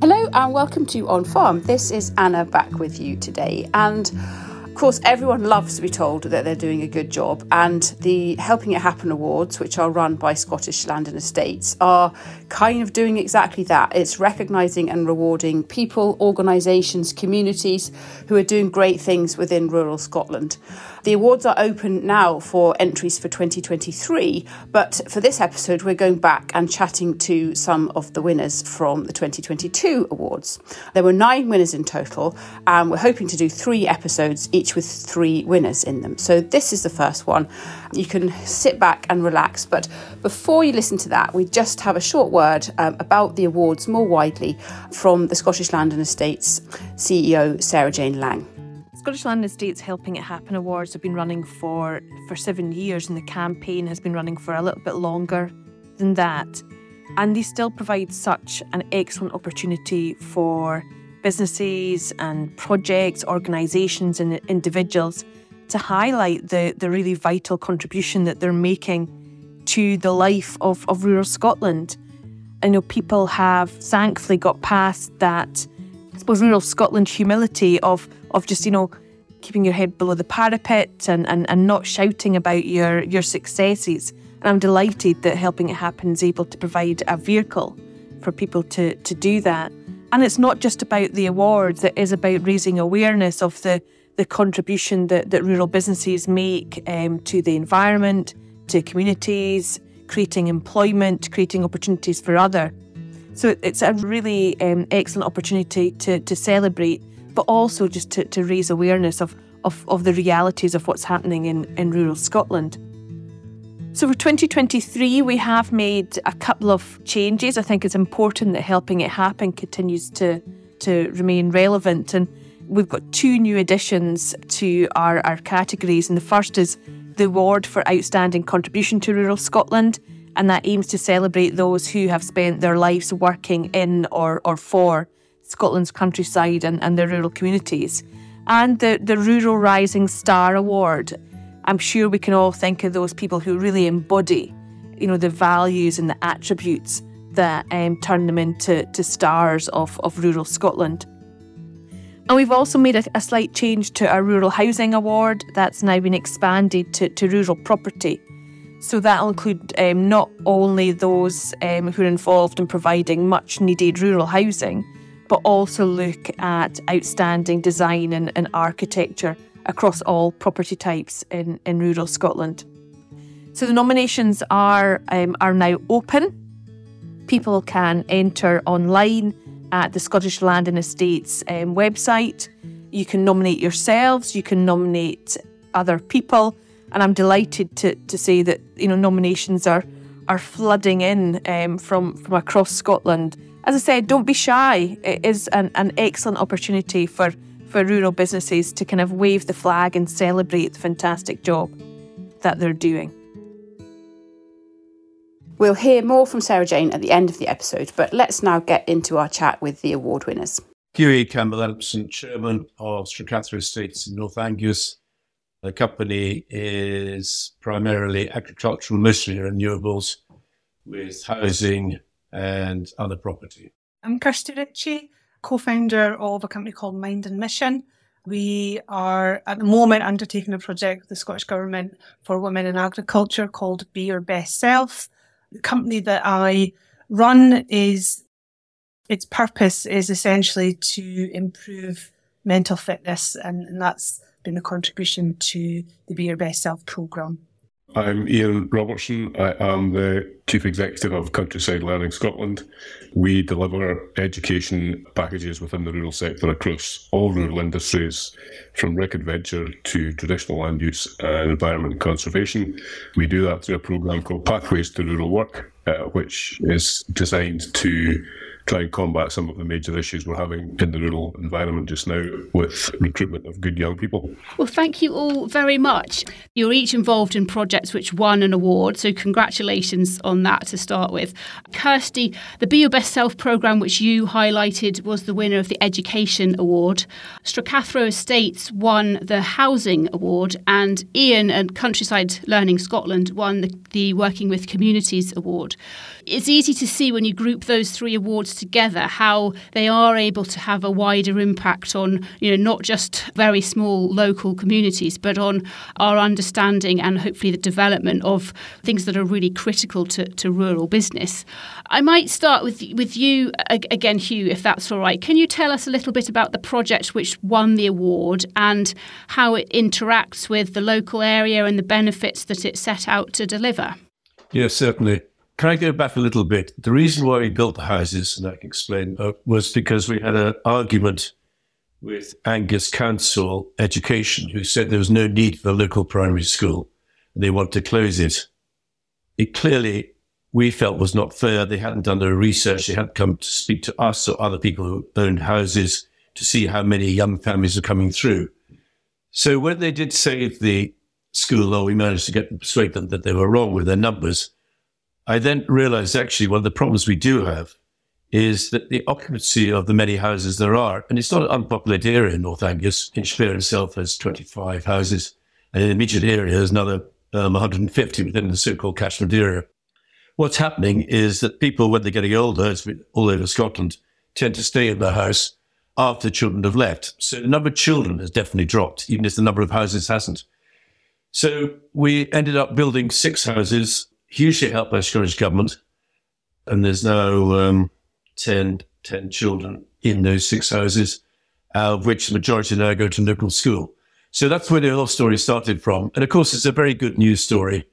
Hello and welcome to On Farm. This is Anna back with you today, and of course, everyone loves to be told that they're doing a good job, and the Helping It Happen Awards, which are run by Scottish Land and Estates, are kind of doing exactly that. It's recognising and rewarding people, organisations, communities who are doing great things within rural Scotland. The awards are open now for entries for 2023, but for this episode, we're going back and chatting to some of the winners from the 2022 awards. There were 9 winners in total, and we're hoping to do 3 episodes each with 3 winners in them. So this is the first one. You can sit back and relax. But before you listen to that, we just have a short word about the awards more widely from the Scottish Land and Estates CEO, Sarah-Jane Laing. Scottish Land and Estates Helping It Happen Awards have been running for 7 years, and the campaign has been running for a little bit longer than that. And they still provide such an excellent opportunity for businesses and projects, organisations and individuals to highlight the really vital contribution that they're making to the life of rural Scotland. I know people have thankfully got past that, I suppose, rural Scotland humility of just, you know, keeping your head below the parapet and not shouting about your successes. And I'm delighted that Helping It Happen is able to provide a vehicle for people to do that. And it's not just about the awards, it is about raising awareness of the contribution that rural businesses make to the environment, to communities, creating employment, creating opportunities for others. So it's a really excellent opportunity to celebrate, but also just to raise awareness of the realities of what's happening in rural Scotland. So for 2023, we have made a couple of changes. I think it's important that Helping It Happen continues to remain relevant. And we've got 2 new additions to our categories. And the first is the award for Outstanding Contribution to Rural Scotland. And that aims to celebrate those who have spent their lives working in or for Scotland's countryside and their rural communities. And the Rural Rising Star Award. I'm sure we can all think of those people who really embody, you know, the values and the attributes that turn them into stars of rural Scotland. And we've also made a slight change to our Rural Housing Award. That's now been expanded to rural property. So that'll include not only those who are involved in providing much needed rural housing, but also look at outstanding design and architecture across all property types in rural Scotland. So the nominations are now open. People can enter online at the Scottish Land and Estates website. You can nominate yourselves, you can nominate other people, and I'm delighted to say that, you know, nominations are flooding in from across Scotland. As I said, don't be shy. It is an excellent opportunity for rural businesses to kind of wave the flag and celebrate the fantastic job that they're doing. We'll hear more from Sarah-Jane at the end of the episode, but let's now get into our chat with the award winners. Hugh Campbell Adamson, chairman of Strathcathro Estates in North Angus. The company is primarily agricultural, mostly renewables, with housing and other property. I'm Kirsty Ritchie, co-founder of a company called Mind and Mission. We are at the moment undertaking a project with the Scottish Government for women in agriculture called Be Your Best Self. The company that I run, is its purpose is essentially to improve mental fitness, and that's been a contribution to the Be Your Best Self programme. I'm Ian Robertson. I am the Chief Executive of Countryside Learning Scotland. We deliver education packages within the rural sector across all rural industries, from rec and venture to traditional land use and environment and conservation. We do that through a programme called Pathways to Rural Work, which is designed to try and combat some of the major issues we're having in the rural environment just now with recruitment of good young people. Well, thank you all very much. You're each involved in projects which won an award, so congratulations on that to start with. Kirsty, the Be Your Best Self programme, which you highlighted, was the winner of the Education Award. Strathcathro Estates won the Housing Award, and Ian and Countryside Learning Scotland won the Working with Communities Award. It's easy to see when you group those three awards together how they are able to have a wider impact on, you know, not just very small local communities, but on our understanding and hopefully the development of things that are really critical to rural business. I might start with you again, Hugh, if that's all right. Can you tell us a little bit about the project which won the award and how it interacts with the local area and the benefits that it set out to deliver? Yes, certainly. Can I go back a little bit? The reason why we built the houses, and I can explain, was because we had an argument with Angus Council Education, who said there was no need for a local primary school, and they wanted to close it. It clearly, we felt, was not fair. They hadn't done their research. They hadn't come to speak to us or other people who owned houses to see how many young families were coming through. So when they did save the school, or we managed to persuade them that they were wrong with their numbers, I then realised actually one of the problems we do have is that the occupancy of the many houses there are, and it's not an unpopulated area in North Angus. Inchfair itself has 25 houses, and in the immediate area there's another 150 within the so-called catchment area. What's happening is that people, when they're getting older, it's all over Scotland, tend to stay in their house after children have left. So the number of children has definitely dropped, even if the number of houses hasn't. So we ended up building 6 houses, hugely helped by Scottish Government, and there's now 10 children in those 6 houses, of which the majority now go to local school. So that's where the whole story started from. And of course, it's a very good news story.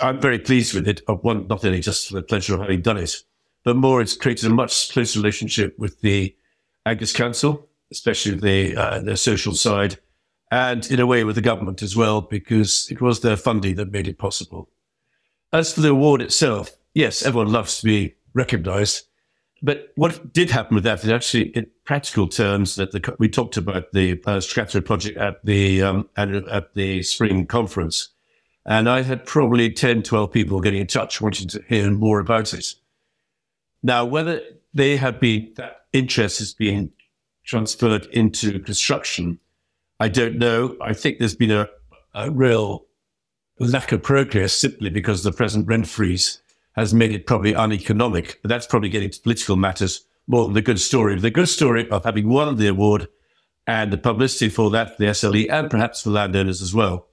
I'm very pleased with it, not only just for the pleasure of having done it, but more it's created a much closer relationship with the Angus Council, especially the social side, and in a way with the government as well, because it was their funding that made it possible. As for the award itself, yes, everyone loves to be recognised. But what did happen with that is actually, in practical terms, that we talked about the Strathcathro project at the spring conference. And I had probably 10, 12 people getting in touch wanting to hear more about it. Now, whether they have been, that interest has been transferred into construction, I don't know. I think there's been a real lack of progress simply because the present rent freeze has made it probably uneconomic. But that's probably getting to political matters more than the good story. The good story of having won the award and the publicity for that, the SLE, and perhaps for landowners as well,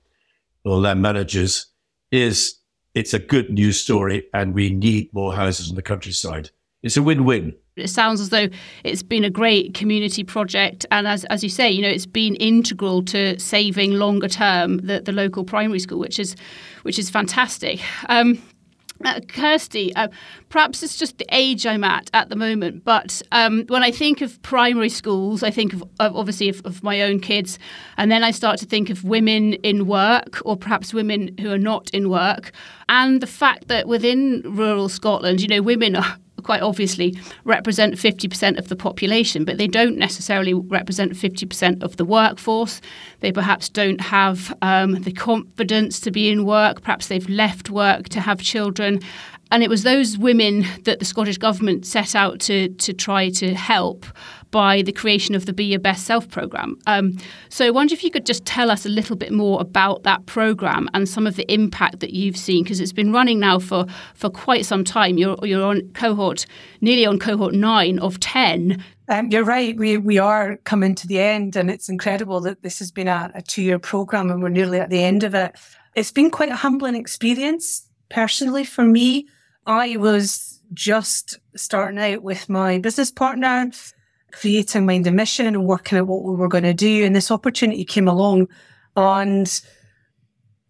or land managers, is it's a good news story and we need more houses on the countryside. It's a win-win. It sounds as though it's been a great community project. And as you say, you know, it's been integral to saving longer term the local primary school, which is fantastic. Kirsty, perhaps it's just the age I'm at the moment, but when I think of primary schools, I think of my own kids, and then I start to think of women in work, or perhaps women who are not in work, and the fact that within rural Scotland, you know, women are quite obviously represent 50% of the population, but they don't necessarily represent 50% of the workforce. They perhaps don't have the confidence to be in work. Perhaps they've left work to have children. And it was those women that the Scottish Government set out to try to help by the creation of the Be Your Best Self programme. So I wonder if you could just tell us a little bit more about that programme and some of the impact that you've seen, because it's been running now for quite some time. You're on nearly on cohort 9 of 10. You're right. We are coming to the end, and it's incredible that this has been a 2-year programme and we're nearly at the end of it. It's been quite a humbling experience personally for me. I was just starting out with my business partner. creating Mind and Mission and working out what we were going to do. And this opportunity came along, and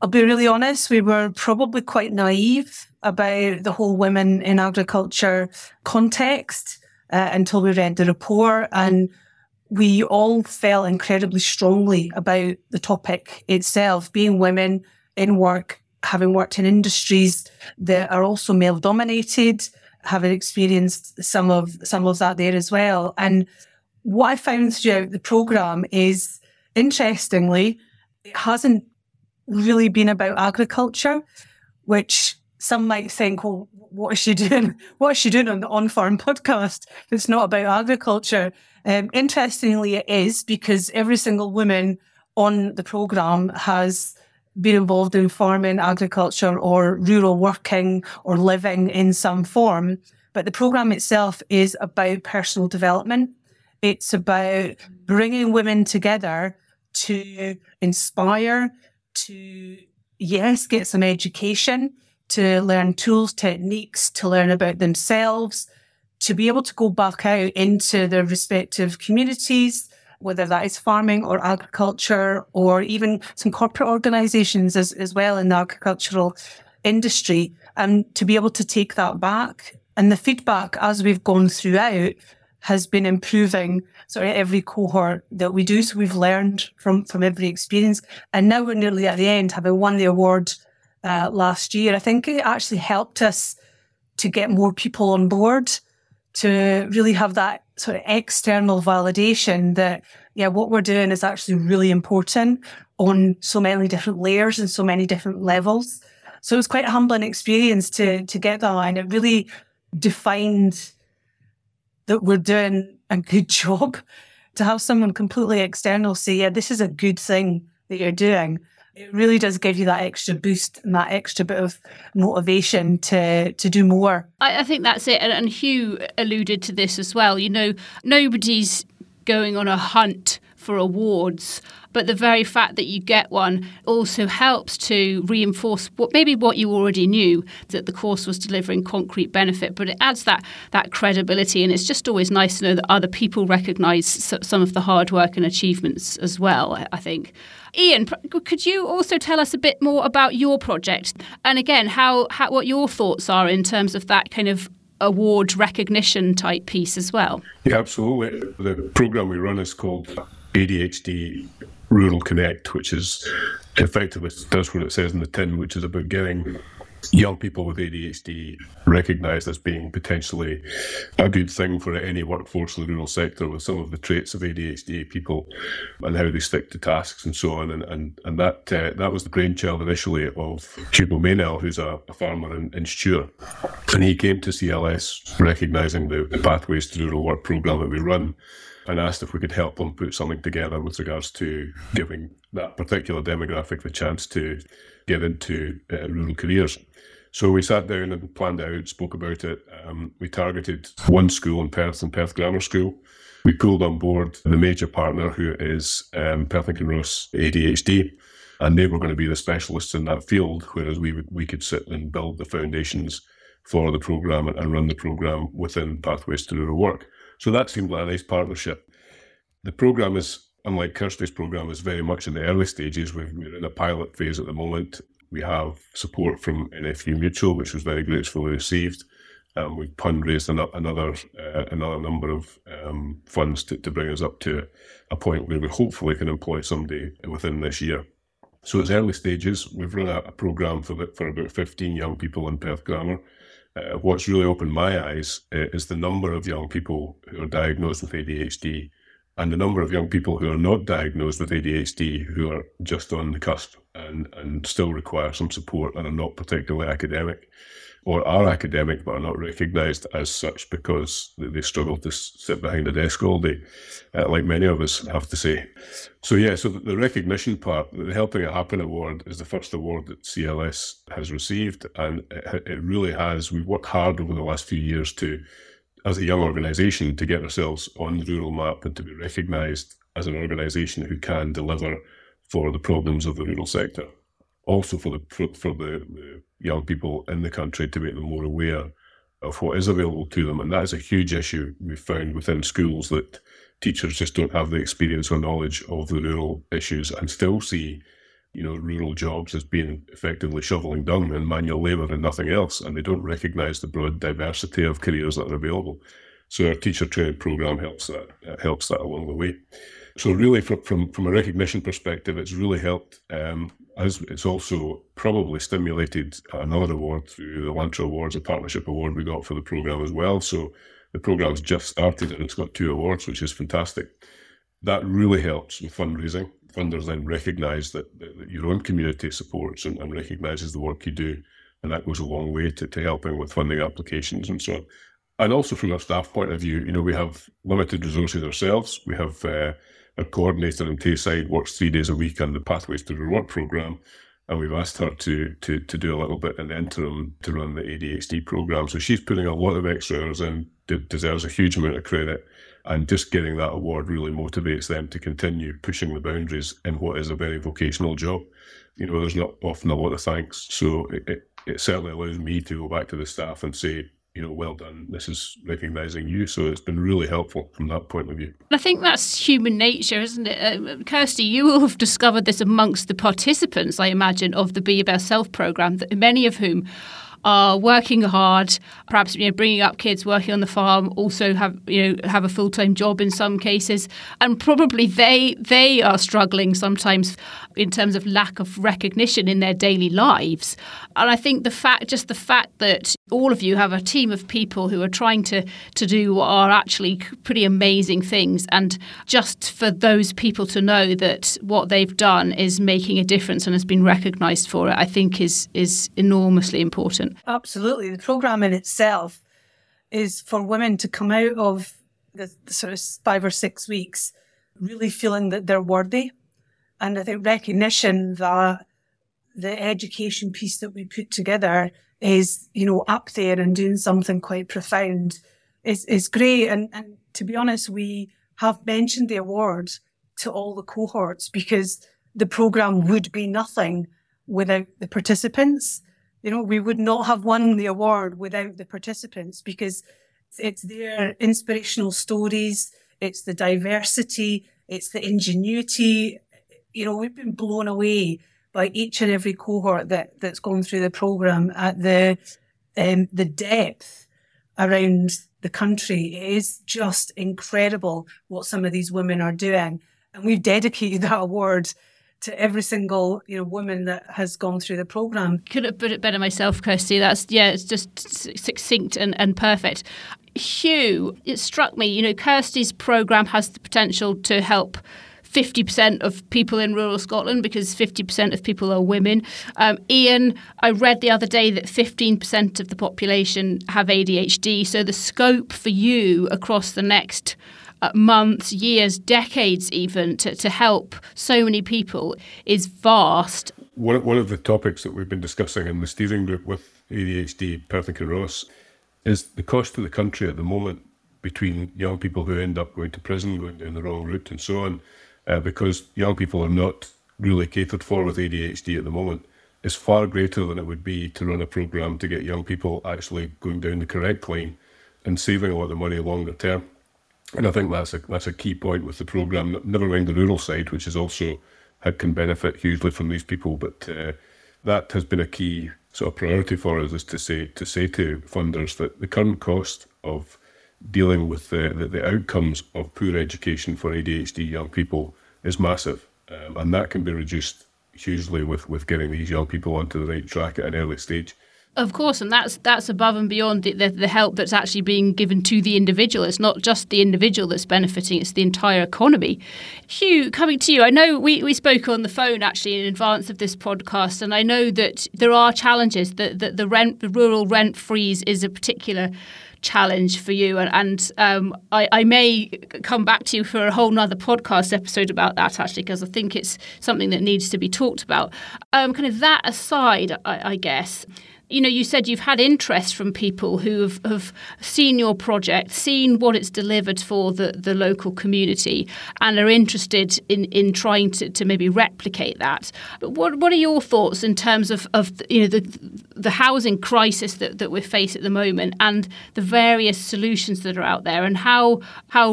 I'll be really honest, we were probably quite naive about the whole women in agriculture context until we read the report. And we all felt incredibly strongly about the topic itself, being women in work, having worked in industries that are also male-dominated, having experienced some of that there as well. And what I found throughout the programme is, interestingly, it hasn't really been about agriculture, which some might think, well, what is she doing? What is she doing on the On Farm podcast? It's not about agriculture. Interestingly, it is, because every single woman on the programme has been involved in farming, agriculture, or rural working or living in some form. But the programme itself is about personal development. It's about bringing women together to inspire, to, yes, get some education, to learn tools, techniques, to learn about themselves, to be able to go back out into their respective communities, whether that is farming or agriculture, or even some corporate organisations as well in the agricultural industry, and to be able to take that back. And the feedback as we've gone throughout has been improving every cohort that we do. So we've learned from every experience. And now we're nearly at the end, having won the award last year. I think it actually helped us to get more people on board, to really have that external validation that, yeah, what we're doing is actually really important on so many different layers and so many different levels. So it was quite a humbling experience to get that, and it really defined that we're doing a good job. To have someone completely external say, yeah, this is a good thing that you're doing, it really does give you that extra boost and that extra bit of motivation to do more. I think that's it. And Hugh alluded to this as well. You know, nobody's going on a hunt for awards, but the very fact that you get one also helps to reinforce what you already knew, that the course was delivering concrete benefit, but it adds that credibility. And it's just always nice to know that other people recognise some of the hard work and achievements as well, I think. Ian, could you also tell us a bit more about your project, and again how what your thoughts are in terms of that kind of award recognition type piece as well? Yeah, absolutely. The programme we run is called ADHD Rural Connect, which is effectively, that's what it says in the tin, which is about getting young people with ADHD recognised as being potentially a good thing for any workforce in the rural sector, with some of the traits of ADHD people and how they stick to tasks and so on. And that was the brainchild initially of Hugo Maynell, who's a farmer in Steyr. And he came to CLS recognising the Pathways to Rural Work programme that we run, and asked if we could help them put something together with regards to giving that particular demographic the chance to get into rural careers. So we sat down and planned out, spoke about it. We targeted one school in Perth, and Perth Grammar School. We pulled on board the major partner, who is Perth and Kinross ADHD, and they were going to be the specialists in that field, whereas we could sit and build the foundations for the programme and run the programme within Pathways to Rural Work. So that seemed like a nice partnership. The programme is, unlike Kirsty's programme, is very much in the early stages. We're in a pilot phase at the moment. We have support from NFU Mutual, which was very gratefully received. We've fundraised another number of funds to bring us up to a point where we hopefully can employ somebody within this year. So it's early stages. We've run a programme for about 15 young people in Perth Grammar. What's really opened my eyes is the number of young people who are diagnosed with ADHD and the number of young people who are not diagnosed with ADHD, who are just on the cusp and still require some support and are not particularly academic, or are academic but are not recognised as such because they struggle to sit behind a desk all day, like many of us have to say. So the recognition part, the Helping It Happen Award, is the first award that CLS has received, and it really has. We've worked hard over the last few years to, as a young organisation, to get ourselves on the rural map and to be recognised as an organisation who can deliver for the problems of the rural sector. Also for the young people in the country, to make them more aware of what is available to them. And that is a huge issue we've found within schools, that teachers just don't have the experience or knowledge of the rural issues, and still see, you know, rural jobs as being effectively shoveling dung and manual labour and nothing else, and they don't recognise the broad diversity of careers that are available. So our teacher training programme helps that along the way. So really, from a recognition perspective, it's really helped. It's also probably stimulated another award through the Lantra Awards, a partnership award we got for the programme as well. So the programme's just started and it's got 2 awards, which is fantastic. That really helps with fundraising. Funders then recognise that your own community supports and recognises the work you do, and that goes a long way to helping with funding applications and so on. And also from our staff point of view, you know, we have limited resources ourselves. We have our coordinator in Tayside works 3 days a week on the Pathways to Rural Work programme, and we've asked her to do a little bit in the interim to run the ADHD programme. So she's putting a lot of extra hours in, deserves a huge amount of credit, and just getting that award really motivates them to continue pushing the boundaries in what is a very vocational job. You know, there's not often a lot of thanks, so it certainly allows me to go back to the staff and say, you know, well done, this is recognising you. So it's been really helpful from that point of view. I think that's human nature, isn't it? Kirsty, you will have discovered this amongst the participants, I imagine, of the Be Your Best Self programme, that many of whom are working hard, perhaps, you know, bringing up kids, working on the farm, also have a full-time job in some cases, and probably they are struggling sometimes in terms of lack of recognition in their daily lives. And I think the fact that all of you have a team of people who are trying to do what are actually pretty amazing things, and just for those people to know that what they've done is making a difference and has been recognised for it, I think is enormously important. Absolutely. The programme in itself is for women to come out of the sort of 5 or 6 weeks really feeling that they're worthy. And I think recognition, the education piece that we put together is, you know, up there and doing something quite profound is great. And to be honest, we have mentioned the award to all the cohorts, because the programme would be nothing without the participants. You know, we would not have won the award without the participants, because it's their inspirational stories, it's the diversity, it's the ingenuity. You know, we've been blown away by each and every cohort that's gone through the programme, at the depth around the country. It is just incredible what some of these women are doing. And we've dedicated that award to every single, you know, woman that has gone through the programme. Could have put it better myself, Kirsty. That's, yeah, it's just succinct and perfect. Hugh, it struck me, you know, Kirsty's programme has the potential to help 50% of people in rural Scotland, because 50% of people are women. Ian, I read the other day that 15% of the population have ADHD. So the scope for you across the next months, years, decades even, to help so many people is vast. One of the topics that we've been discussing in the steering group with ADHD, Perth and Kinross, is the cost to the country at the moment between young people who end up going to prison, going down the wrong route and so on. Because young people are not really catered for with ADHD at the moment, is far greater than it would be to run a programme to get young people actually going down the correct line and saving a lot of money longer term. And I think that's a key point with the programme, never mind the rural side, which is also can benefit hugely from these people, but that has been a key sort of priority for us, is to say to funders that the current cost of dealing with the outcomes of poor education for ADHD young people is massive, and that can be reduced hugely with getting these young people onto the right track at an early stage. Of course, and that's above and beyond the help that's actually being given to the individual. It's not just the individual that's benefiting, it's the entire economy. Hugh, coming to you, I know we spoke on the phone actually in advance of this podcast, and I know that there are challenges, that the rural rent freeze is a particular challenge for you, and I may come back to you for a whole nother podcast episode about that, actually, because I think it's something that needs to be talked about. Kind of that aside, I guess, you know, you said you've had interest from people who have seen your project, seen what it's delivered for the local community, and are interested in trying to maybe replicate that. But what are your thoughts in terms of you know, the housing crisis that we face at the moment, and the various solutions that are out there, and how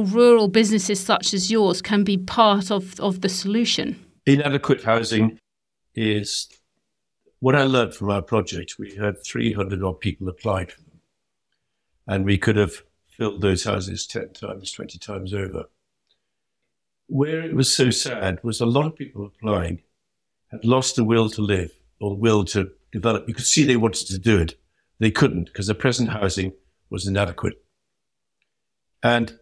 rural businesses such as yours can be part of the solution? Inadequate housing is what I learned from our project. We had 300 odd people applied, and we could have filled those houses 10 times, 20 times over. Where it was so sad was a lot of people applying had lost the will to live or will to develop. You could see they wanted to do it. They couldn't, because the present housing was inadequate. And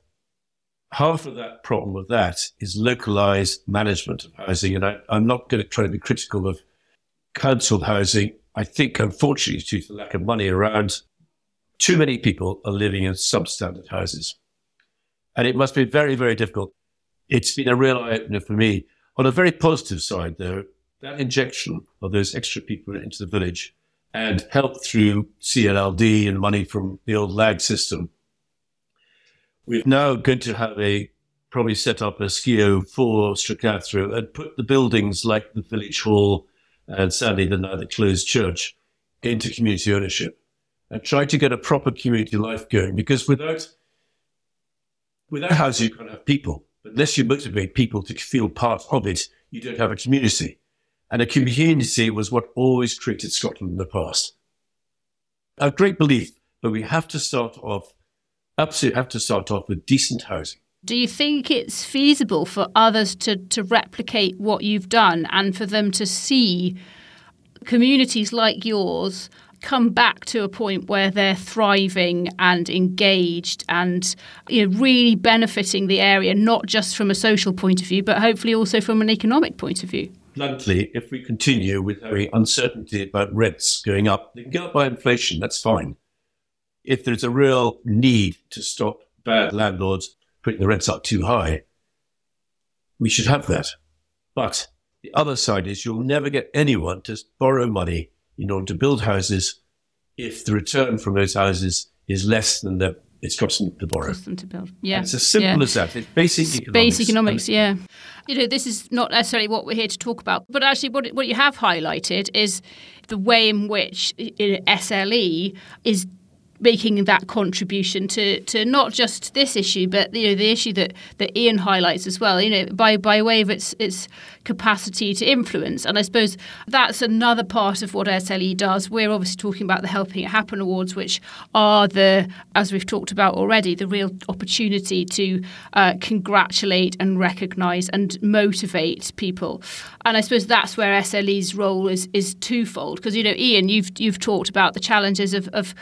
half of that problem of that is localized management of housing. And I'm not going to try to be critical of council housing. I think, unfortunately, due to the lack of money around, too many people are living in substandard houses. And it must be very, very difficult. It's been a real eye-opener for me. On a very positive side, though, that injection of those extra people into the village and help through CLLD and money from the old LAG system, we're now going to have probably set up a SCIO for Strathcathro and put the buildings like the village hall and sadly the closed church into community ownership, and try to get a proper community life going. Because without housing, you can't have people. Unless you motivate people to feel part of it, you don't have a community. And a community was what always created Scotland in the past. A great belief, but we have to start off, absolutely have to start off with decent housing. Do you think it's feasible for others to replicate what you've done, and for them to see communities like yours come back to a point where they're thriving and engaged and, you know, really benefiting the area, not just from a social point of view, but hopefully also from an economic point of view? Bluntly, if we continue with having uncertainty about rents going up, they can go up by inflation, that's fine. If there's a real need to stop bad landlords putting the rents up too high, we should have that. But the other side is you'll never get anyone to borrow money in order to build houses if the return from those houses is less than it's cost them to borrow. Cost them to build. Yeah. And it's as simple as that. It's basic economics, yeah. You know, this is not necessarily what we're here to talk about, but actually what you have highlighted is the way in which SLE is making that contribution to not just this issue, but, you know, the issue that Ian highlights as well, you know, by way of its capacity to influence. And I suppose that's another part of what SLE does. We're obviously talking about the Helping It Happen Awards, which are as we've talked about already, the real opportunity to congratulate and recognise and motivate people. And I suppose that's where SLE's role is twofold, because, you know, Ian, you've talked about the challenges of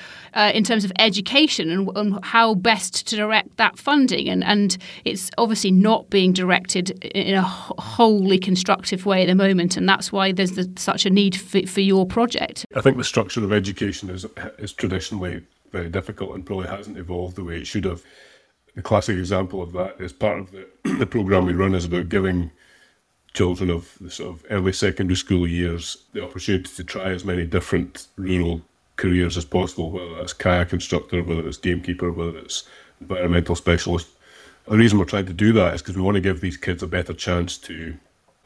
in terms of education and how best to direct that funding, and it's obviously not being directed in a wholly constructive way at the moment, and that's why there's such a need for your project. I think the structure of education is traditionally very difficult and probably hasn't evolved the way it should have. The classic example of that is part of the programme we run is about giving children of the sort of early secondary school years the opportunity to try as many different rural careers as possible, whether that's kayak instructor, whether it's gamekeeper, whether it's environmental specialist. The reason we're trying to do that is because we want to give these kids a better chance to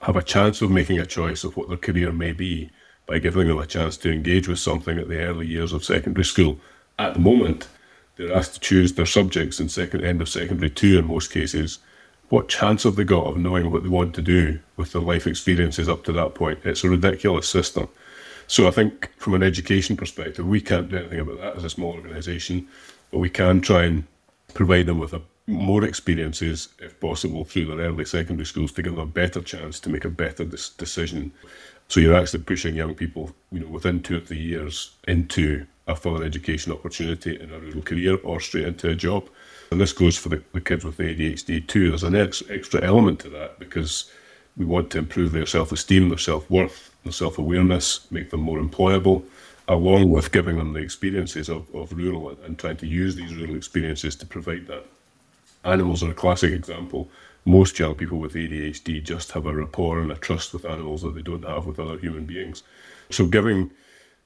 have a chance of making a choice of what their career may be by giving them a chance to engage with something at the early years of secondary school. At the moment, they're asked to choose their subjects in end of secondary two in most cases. What chance have they got of knowing what they want to do with their life experiences up to that point? It's a ridiculous system. So I think from an education perspective, we can't do anything about that as a small organisation, but we can try and provide them with more experiences, if possible, through their early secondary schools to give them a better chance to make a better decision. So you're actually pushing young people, you know, within 2 or 3 years into a further education opportunity in a rural career or straight into a job. And this goes for the kids with ADHD too. There's an extra element to that because we want to improve their self-esteem, their self-worth, their self-awareness, make them more employable, along with giving them the experiences of rural and trying to use these rural experiences to provide that. Animals are a classic example. Most young people with ADHD just have a rapport and a trust with animals that they don't have with other human beings. So giving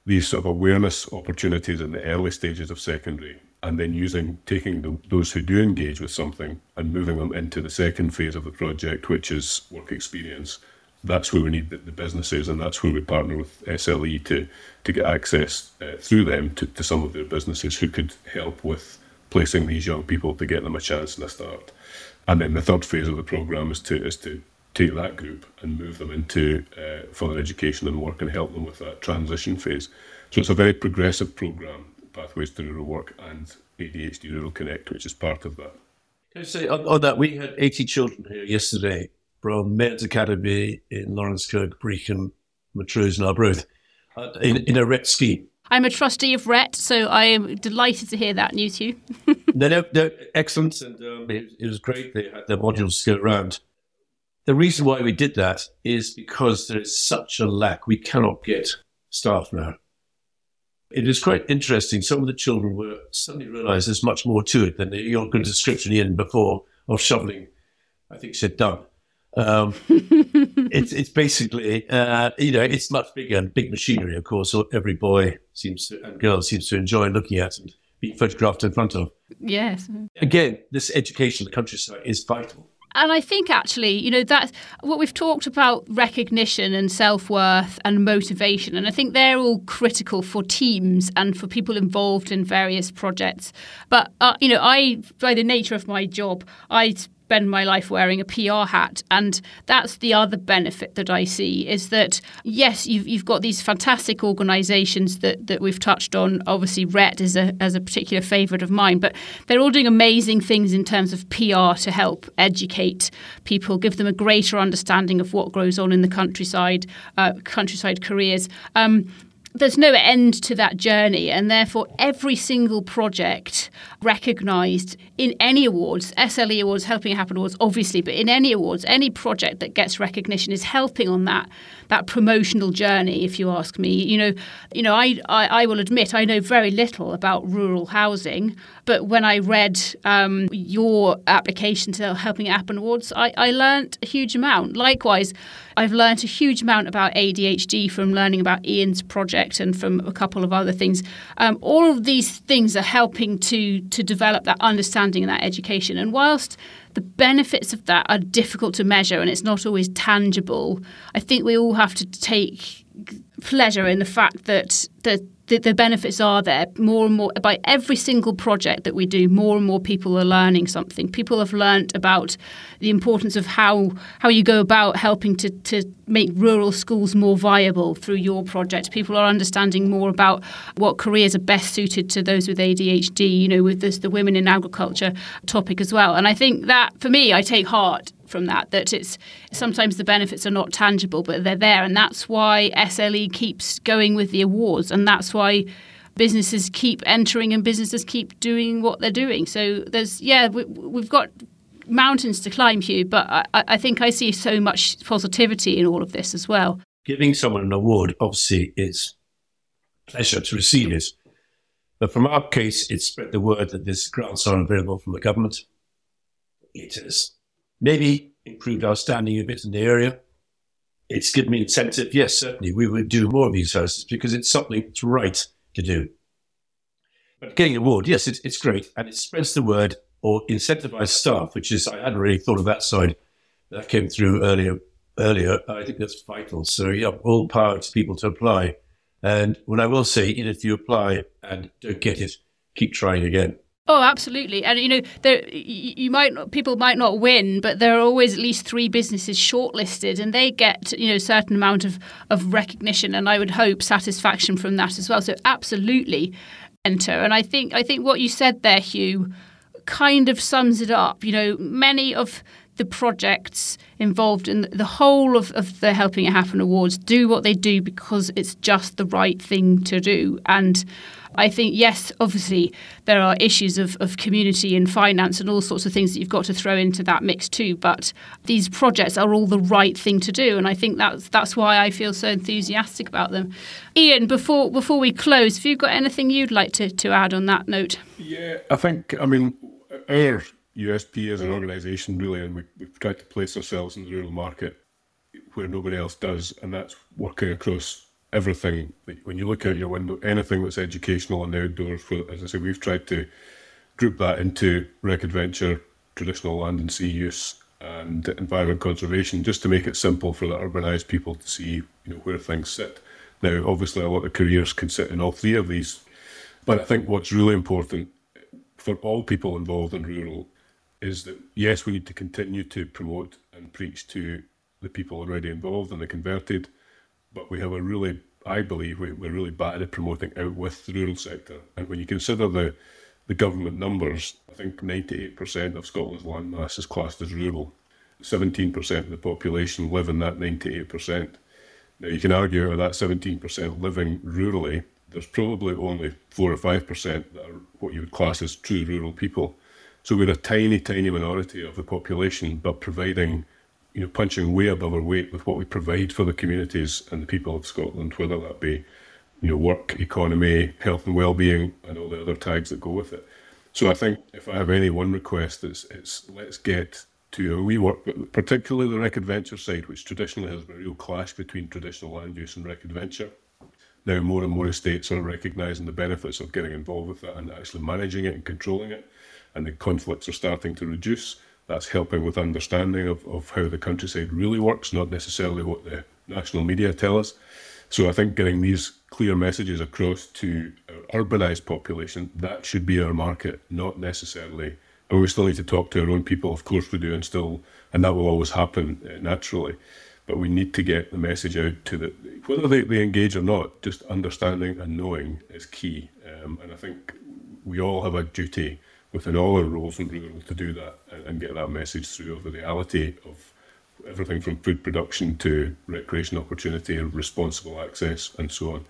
these sort of awareness opportunities in the early stages of secondary, and then taking those who do engage with something and moving them into the second phase of the project, which is work experience. That's where we need the businesses, and that's where we partner with SLE to get access through them to some of their businesses who could help with placing these young people to get them a chance and a start. And then the third phase of the programme is to take that group and move them into further education and work and help them with that transition phase. So it's a very progressive programme, Pathways to Rural Work and ADHD Rural Connect, which is part of that. Can I say on that, we had 80 children here yesterday from Mayor's Academy in Lawrence Kirk, Brecon, Matruse and Arbroath in a RET scheme. I'm a trustee of RET, so I am delighted to hear that news, Hugh. No, excellent. And it was great they had their modules to go around. The reason why we did that is because there is such a lack. We cannot get staff now. It is quite interesting. Some of the children were suddenly realised there's much more to it than your good description, Ian, before of shoveling. I think you said done. It's basically, it's much bigger and big machinery, of course. So every boy and girl seems to enjoy looking at and being photographed in front of. Yes. Again, this education of the countryside is vital. And I think actually, that's what we've talked about, recognition and self-worth and motivation. And I think they're all critical for teams and for people involved in various projects. But, I, by the nature of my job, I spend my life wearing a PR hat. And that's the other benefit that I see is that, yes, you've got these fantastic organisations that we've touched on. Obviously, RET is as a particular favourite of mine, but they're all doing amazing things in terms of PR to help educate people, give them a greater understanding of what goes on in the countryside, countryside careers. There's no end to that journey, and therefore every single project recognised in any awards, SLE Awards, Helping It Happen Awards, obviously, but in any awards, any project that gets recognition is helping on that promotional journey, if you ask me. I will admit I know very little about rural housing, but when I read your application to Helping It Happen Awards, I learnt a huge amount. Likewise, I've learnt a huge amount about ADHD from learning about Ian's project and from a couple of other things. All of these things are helping to develop that understanding and that education. And whilst the benefits of that are difficult to measure and it's not always tangible, I think we all have to take pleasure in the fact that the benefits are there. More and more, by every single project that we do, more and more people are learning something. People have learnt about the importance of how you go about helping to make rural schools more viable through your project. People are understanding more about what careers are best suited to those with ADHD, with the women in agriculture topic as well. And I think that, for me, I take heart from that it's sometimes the benefits are not tangible, but they're there. And that's why SLE keeps going with the awards, and that's why businesses keep entering and businesses keep doing what they're doing. So there's we've got mountains to climb, Hugh, but I think I see so much positivity in all of this as well. Giving someone an award, obviously, is a pleasure to receive it, but from our case, it's spread the word that these grants are available from the government. It is maybe improved our standing a bit in the area. It's given me incentive. Yes, certainly, we would do more of these houses because it's something that's right to do. But getting an award, yes, it's great. And it spreads the word or incentivises staff, which is, I hadn't really thought of that side. That came through earlier. I think that's vital. So, all power to people to apply. And when I will say, if you apply and don't get it, keep trying again. Oh, absolutely. And, people might not win, but there are always at least three businesses shortlisted, and they get, a certain amount of recognition, and I would hope satisfaction from that as well. So absolutely enter. And I think what you said there, Hugh, kind of sums it up. Many of the projects involved in the whole of the Helping It Happen Awards do what they do because it's just the right thing to do. And I think, yes, obviously, there are issues of community and finance and all sorts of things that you've got to throw into that mix too. But these projects are all the right thing to do. And I think that's why I feel so enthusiastic about them. Ian, before we close, have you got anything you'd like to add on that note? Yeah, I think, our USP as an organisation, really, and we've tried to place ourselves in the rural market where nobody else does, and that's working across everything, when you look out your window, anything that's educational and outdoors, as I say, we've tried to group that into rec adventure, traditional land and sea use, and environment conservation, just to make it simple for the urbanised people to see, you know, where things sit. Now, obviously, a lot of careers can sit in all three of these, but I think what's really important for all people involved in rural is that, yes, we need to continue to promote and preach to the people already involved and the converted, but we have a really, I believe, we're really bad at promoting out with the rural sector. And when you consider the government numbers, I think 98% of Scotland's landmass is classed as rural. 17% of the population live in that 98%. Now, you can argue out of that 17% living rurally, there's probably only 4 or 5% that are what you would class as true rural people. So we're a tiny, tiny minority of the population, but providing, you know, punching way above our weight with what we provide for the communities and the people of Scotland, whether that be, you know, work, economy, health and well-being, and all the other tags that go with it. So I think if I have any one request, it's let's get to, we work, particularly the rec adventure side, which traditionally has been a real clash between traditional land use and rec adventure. Now more and more estates are recognising the benefits of getting involved with that and actually managing it and controlling it, and the conflicts are starting to reduce. That's helping with understanding of how the countryside really works, not necessarily what the national media tell us. So I think getting these clear messages across to our urbanised population, that should be our market, not necessarily. And we still need to talk to our own people, of course we do, and still, and that will always happen naturally. But we need to get the message out to the, whether they engage or not, just understanding and knowing is key. And I think we all have a duty within all our roles in rural to do that and get that message through of the reality of everything from food production to recreation opportunity and responsible access and so on.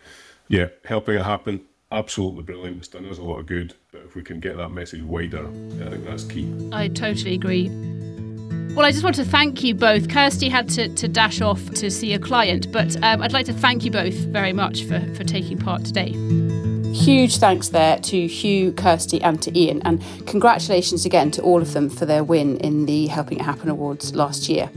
Yeah, helping it happen, absolutely brilliant. It's done us a lot of good, but if we can get that message wider, I think that's key. I totally agree. Well, I just want to thank you both. Kirsty had to dash off to see a client, but I'd like to thank you both very much for taking part today. Huge thanks there to Hugh, Kirsty and to Ian, and congratulations again to all of them for their win in the Helping It Happen Awards last year.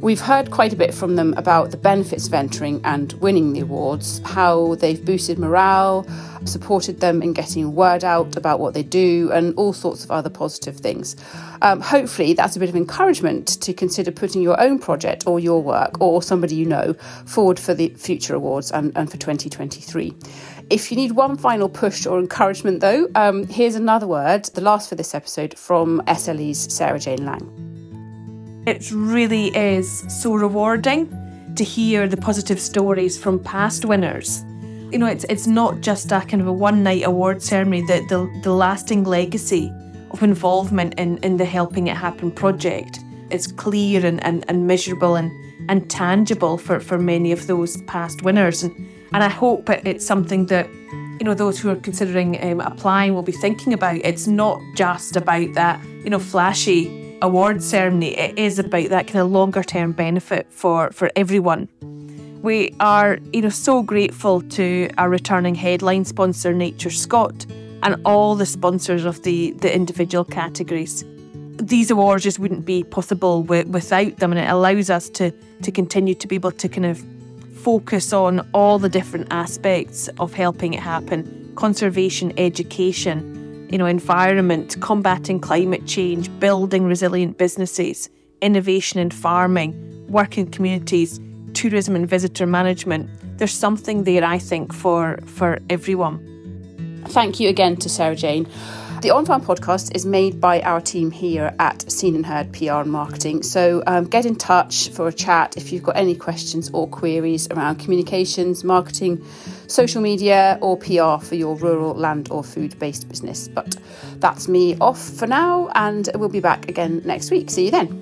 We've heard quite a bit from them about the benefits of entering and winning the awards, how they've boosted morale, supported them in getting word out about what they do and all sorts of other positive things. Hopefully that's a bit of encouragement to consider putting your own project or your work or somebody you know forward for the future awards and for 2023. If you need one final push or encouragement though, here's another word, the last for this episode, from SLE's Sarah-Jane Laing. It really is so rewarding to hear the positive stories from past winners. You know, it's not just a kind of a one-night award ceremony, the lasting legacy of involvement in the Helping It Happen project is clear and measurable and tangible for many of those past winners. And I hope it's something that, you know, those who are considering applying will be thinking about. It's not just about that, you know, flashy award ceremony, it is about that kind of longer term benefit for everyone. We are, you know, so grateful to our returning headline sponsor Nature Scott and all the sponsors of the individual categories. These awards just wouldn't be possible without them, and it allows us to continue to be able to kind of focus on all the different aspects of Helping It Happen: conservation, education, you know, environment, combating climate change, building resilient businesses, innovation in farming, working communities, tourism and visitor management. There's something there, I think, for everyone. Thank you again to Sarah-Jane. The On Farm podcast is made by our team here at Seen and Heard PR and Marketing. So get in touch for a chat if you've got any questions or queries around communications, marketing, social media or PR for your rural land or food-based business. But that's me off for now, and we'll be back again next week. See you then.